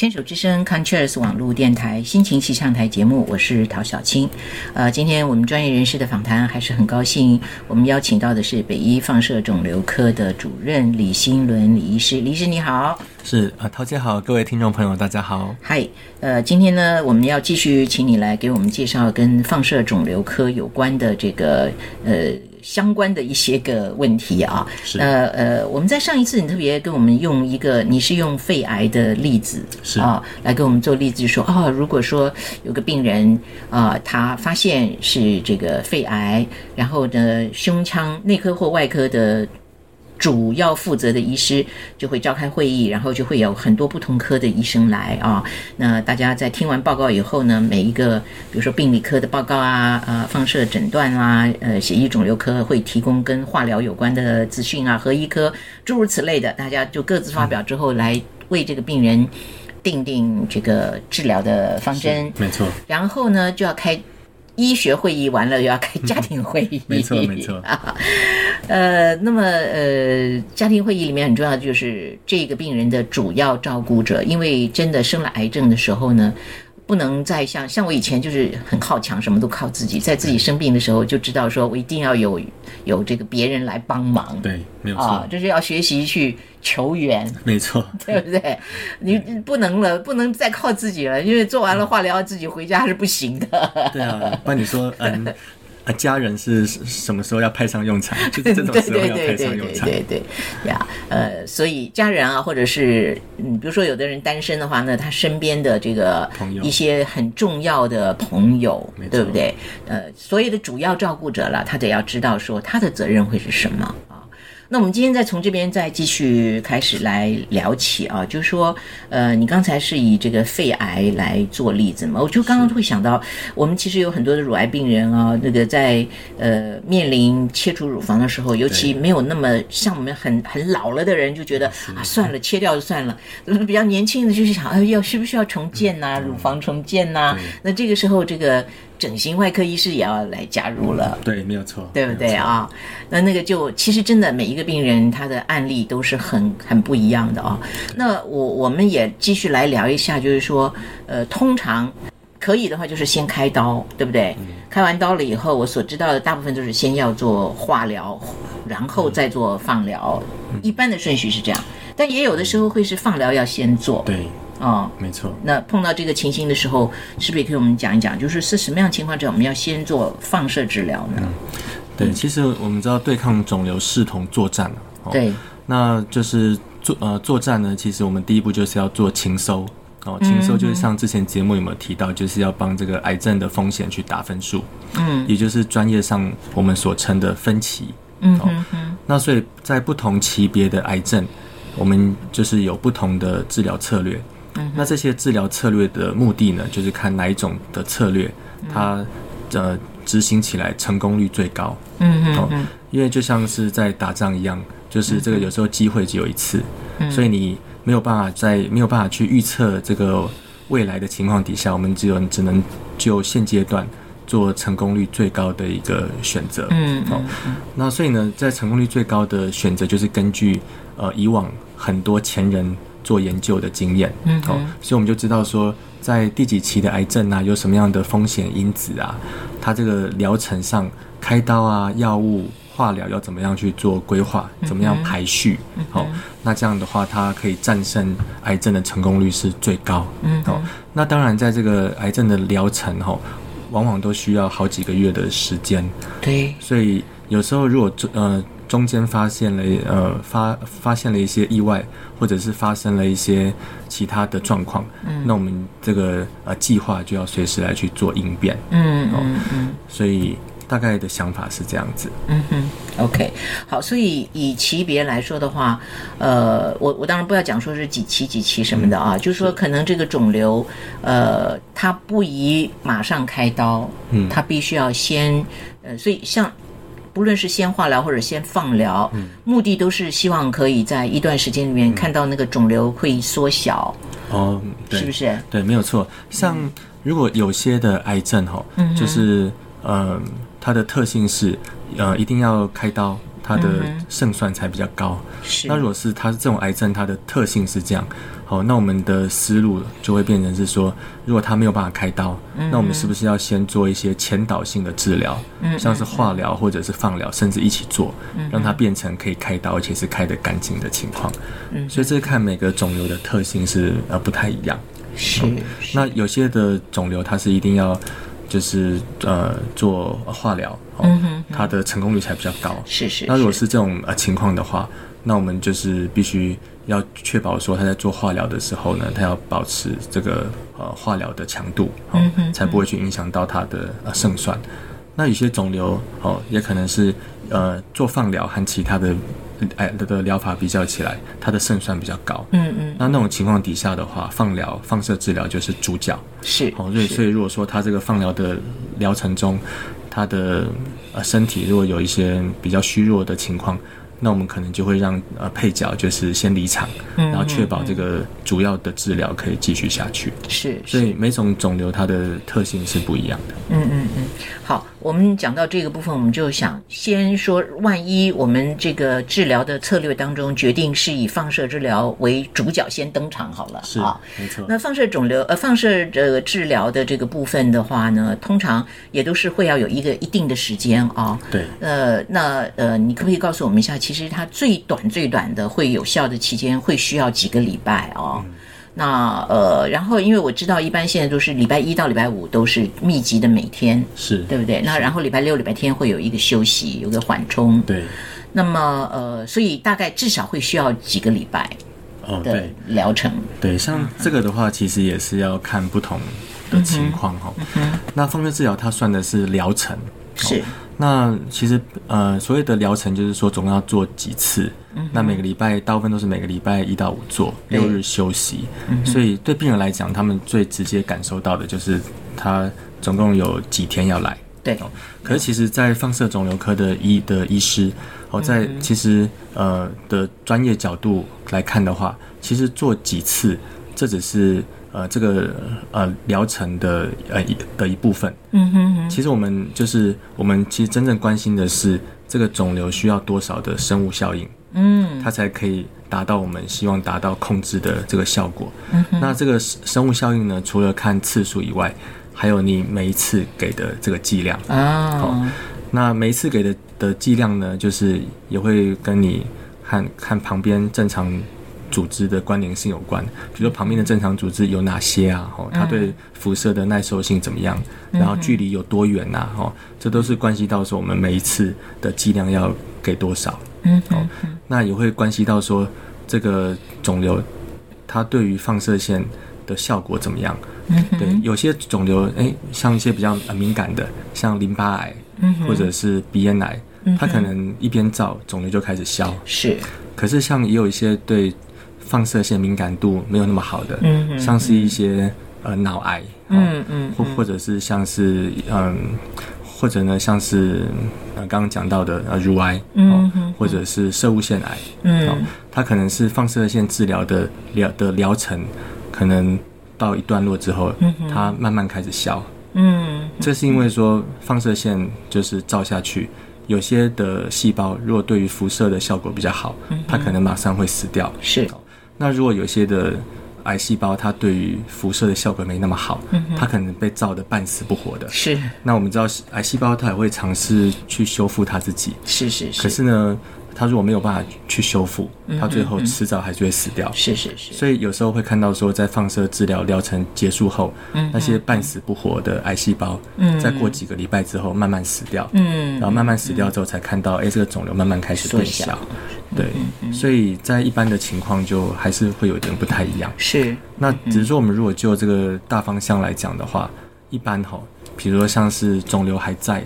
牵手之声 Contress 网络电台心情气象台节目，我是陶小青。今天我们专业人士的访谈，还是很高兴我们邀请到的是北医放射肿瘤科的主任李欣伦李医师。李医师你好。是，陶姐好，各位听众朋友大家好。嗨，今天呢我们要继续请你来给我们介绍跟放射肿瘤科有关的这个相关的一些个问题啊。是，我们在上一次你特别跟我们用一个，你是用肺癌的例子啊来跟我们做例子，说如果说有个病人他发现是这个肺癌，然后呢胸腔内科或外科的主要负责的医师就会召开会议，然后就会有很多不同科的医生来啊。那大家在听完报告以后呢，每一个比如说病理科的报告啊，放射诊断啊，血液肿瘤科会提供跟化疗有关的资讯啊，核医科诸如此类的，大家就各自发表之后来为这个病人定这个治疗的方针。没错。然后呢就要开医学会议，完了又要开家庭会议。没错没错。那么家庭会议里面很重要的就是这个病人的主要照顾者，因为真的生了癌症的时候呢，不能再像我以前就是很好强，什么都靠自己，在自己生病的时候就知道说我一定要有这个别人来帮忙。对，没有错啊，就是要学习去求援。没错，对不对？你不能再靠自己了，因为做完了化疗自己回家是不行的。对啊，不然你说家人是什么时候要派上用场？就是这种时候要派上用场。对呀，所以家人啊，或者是比如说有的人单身的话呢，他身边的这个一些很重要的朋友，对不对？所谓的主要照顾者了，他得要知道说他的责任会是什么啊。那我们今天再从这边再继续开始来聊起啊，就是说，你刚才是以这个肺癌来做例子嘛？我就刚刚会想到，我们其实有很多的乳癌病人啊，那个在面临切除乳房的时候，尤其没有那么像我们很老了的人就觉得啊算了，切掉就算了。比较年轻的就是想，需不需要重建呐，乳房重建呐？那这个时候这个整形外科医师也要来加入了。对，没有错，对不对啊？那个就其实真的每一个病人他的案例都是很不一样的啊。那我们也继续来聊一下，就是说通常可以的话就是先开刀，对不对？开完刀了以后，我所知道的大部分都是先要做化疗，然后再做放疗，一般的顺序是这样。但也有的时候会是放疗要先做。对。哦，没错。那碰到这个情形的时候，是不是也可以我们讲一讲，就是是什么样的情况下我们要先做放射治疗呢？对，其实我们知道对抗肿瘤视同作战，对，那就是作战呢，其实我们第一步就是要做情搜。情搜就是像之前节目有没有提到，就是要帮这个癌症的风险去打分数，也就是专业上我们所称的分期。那所以在不同级别的癌症，我们就是有不同的治疗策略。那这些治疗策略的目的呢，就是看哪一种的策略它执行起来成功率最高。因为就像是在打仗一样，就是这个有时候机会只有一次，所以你没有办法去预测这个未来的情况底下，我们只能就现阶段做成功率最高的一个选择。那所以呢，在成功率最高的选择就是根据以往很多前人做研究的经验，所以我们就知道说在第几期的癌症啊有什么样的风险因子啊，它这个疗程上开刀啊药物化疗要怎么样去做规划，怎么样排序，那这样的话它可以战胜癌症的成功率是最高。那当然在这个癌症的疗程往往都需要好几个月的时间。对，所以有时候如果中间发现了一些意外，或者是发生了一些其他的状况，那我们这个计划就要随时来去做应变。所以大概的想法是这样子。OK， 好，所以以级别来说的话，我当然不要讲说是几期什么的啊，就是说可能这个肿瘤，它不宜马上开刀，它必须要先，所以像。不论是先化疗或者先放疗，目的都是希望可以在一段时间里面看到那个肿瘤会缩小。对，是不是？对，没有错。像如果有些的癌症就是它的特性是一定要开刀，它的胜算才比较高。是、那如果是它这种癌症它的特性是这样，好，那我们的思路就会变成是说，如果它没有办法开刀，那我们是不是要先做一些前导性的治疗，像是化疗或者是放疗，甚至一起做，让它变成可以开刀而且是开得干净的情况。所以这看每个肿瘤的特性是不太一样。是、那有些的肿瘤它是一定要就是做化疗，它的成功率才比较高。是是。那如果是这种情况的话，那我们就是必须要确保说他在做化疗的时候呢，他要保持这个化疗的强度，才不会去影响到他的胜算。那有些肿瘤也可能是做放疗和其他的疗法比较起来，它的胜算比较高。那种情况底下的话，放疗、放射治疗就是主角。是。所以如果说他这个放疗的疗程中，他的身体如果有一些比较虚弱的情况，那我们可能就会让配角就是先离场，然后确保这个主要的治疗可以继续下去。是，所以每种肿瘤它的特性是不一样的。好，我们讲到这个部分，我们就想先说，万一我们这个治疗的策略当中决定是以放射治疗为主角先登场好了。是，没错。那放射治疗的这个部分的话呢，通常也都是会要有一个一定的时间啊。对。你可不可以告诉我们一下，其实它最短的会有效的期间会需要几个礼拜哦。那然后因为我知道一般现在都是礼拜一到礼拜五都是密集的每天，是对不对？那然后礼拜六礼拜天会有一个休息，有个缓冲。对。那么所以大概至少会需要几个礼拜的疗程。对，像这个的话其实也是要看不同的情况哦。那放射治疗它算的是疗程。是。那其实所谓的疗程就是说总共要做几次，那每个礼拜大部分都是每个礼拜一到五做，6日休息。所以对病人来讲，他们最直接感受到的就是他总共有几天要来。对。可是其实在放射肿瘤科的医师在其实的专业角度来看的话，其实做几次这只是这个疗程的一部分。其实我们其实真正关心的是这个肿瘤需要多少的生物效应，它才可以达到我们希望达到控制的这个效果。那这个生物效应呢，除了看次数以外，还有你每一次给的这个剂量啊。那每一次给的剂量呢，就是也会跟你看旁边正常组织的关联性有关，比如说旁边的正常组织有哪些啊？它对辐射的耐受性怎么样？然后距离有多远啊？这都是关系到说我们每一次的剂量要给多少。那也会关系到说这个肿瘤它对于放射线的效果怎么样？对，有些肿瘤像一些比较敏感的，像淋巴癌或者是鼻咽癌，它可能一边照肿瘤就开始消。是，可是像也有一些对放射线敏感度没有那么好的，像是一些脑癌，或者是像是或者呢像是刚刚讲到的乳癌，或者是射物腺癌，它可能是放射线治疗的疗程，可能到一段落之后，它慢慢开始消，这是因为说放射线就是照下去。有些的细胞如果对于辐射的效果比较好，它可能马上会死掉。是。那如果有些的癌细胞它对于辐射的效果没那么好，它可能被照得半死不活的。是。那我们知道癌细胞它也会尝试去修复它自己。是。可是呢，它如果没有办法去修复，它最后迟早还是会死掉。是。所以有时候会看到说，在放射治疗疗程结束后，那些半死不活的癌细胞，再过几个礼拜之后慢慢死掉，然后慢慢死掉之后才看到，这个肿瘤慢慢开始变小。对，所以在一般的情况就还是会有点不太一样。是。那只是说我们如果就这个大方向来讲的话，一般比如说像是肿瘤还在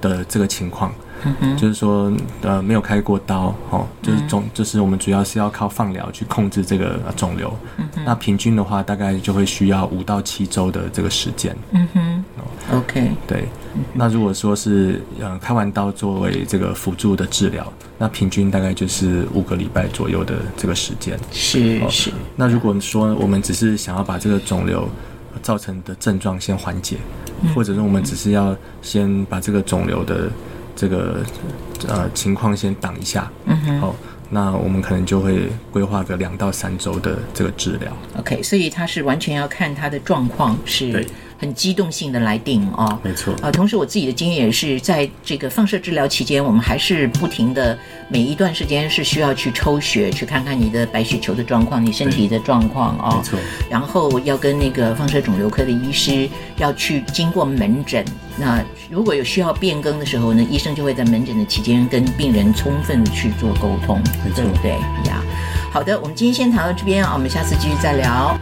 的这个情况，就是说没有开过刀，就是我们主要是要靠放疗去控制这个肿瘤。那平均的话大概就会需要5到7周的这个时间。OK。 对。那如果说是开完刀作为这个辅助的治疗，那平均大概就是5个礼拜左右的这个时间。是。那如果说我们只是想要把这个肿瘤造成的症状先缓解，或者是我们只是要先把这个肿瘤的这个情况先挡一下，好，那我们可能就会规划个2到3周的这个治疗。OK， 所以它是完全要看它的状况，是很机动性的来定哦。没错。同时我自己的经验也是，在这个放射治疗期间，我们还是不停的每一段时间是需要去抽血，去看看你的白血球的状况，你身体的状况哦。没错。然后要跟那个放射肿瘤科的医师要去经过门诊。那如果有需要变更的时候呢，医生就会在门诊的期间跟病人充分的去做沟通，对不对呀？好的，我们今天先谈到这边啊，我们下次继续再聊。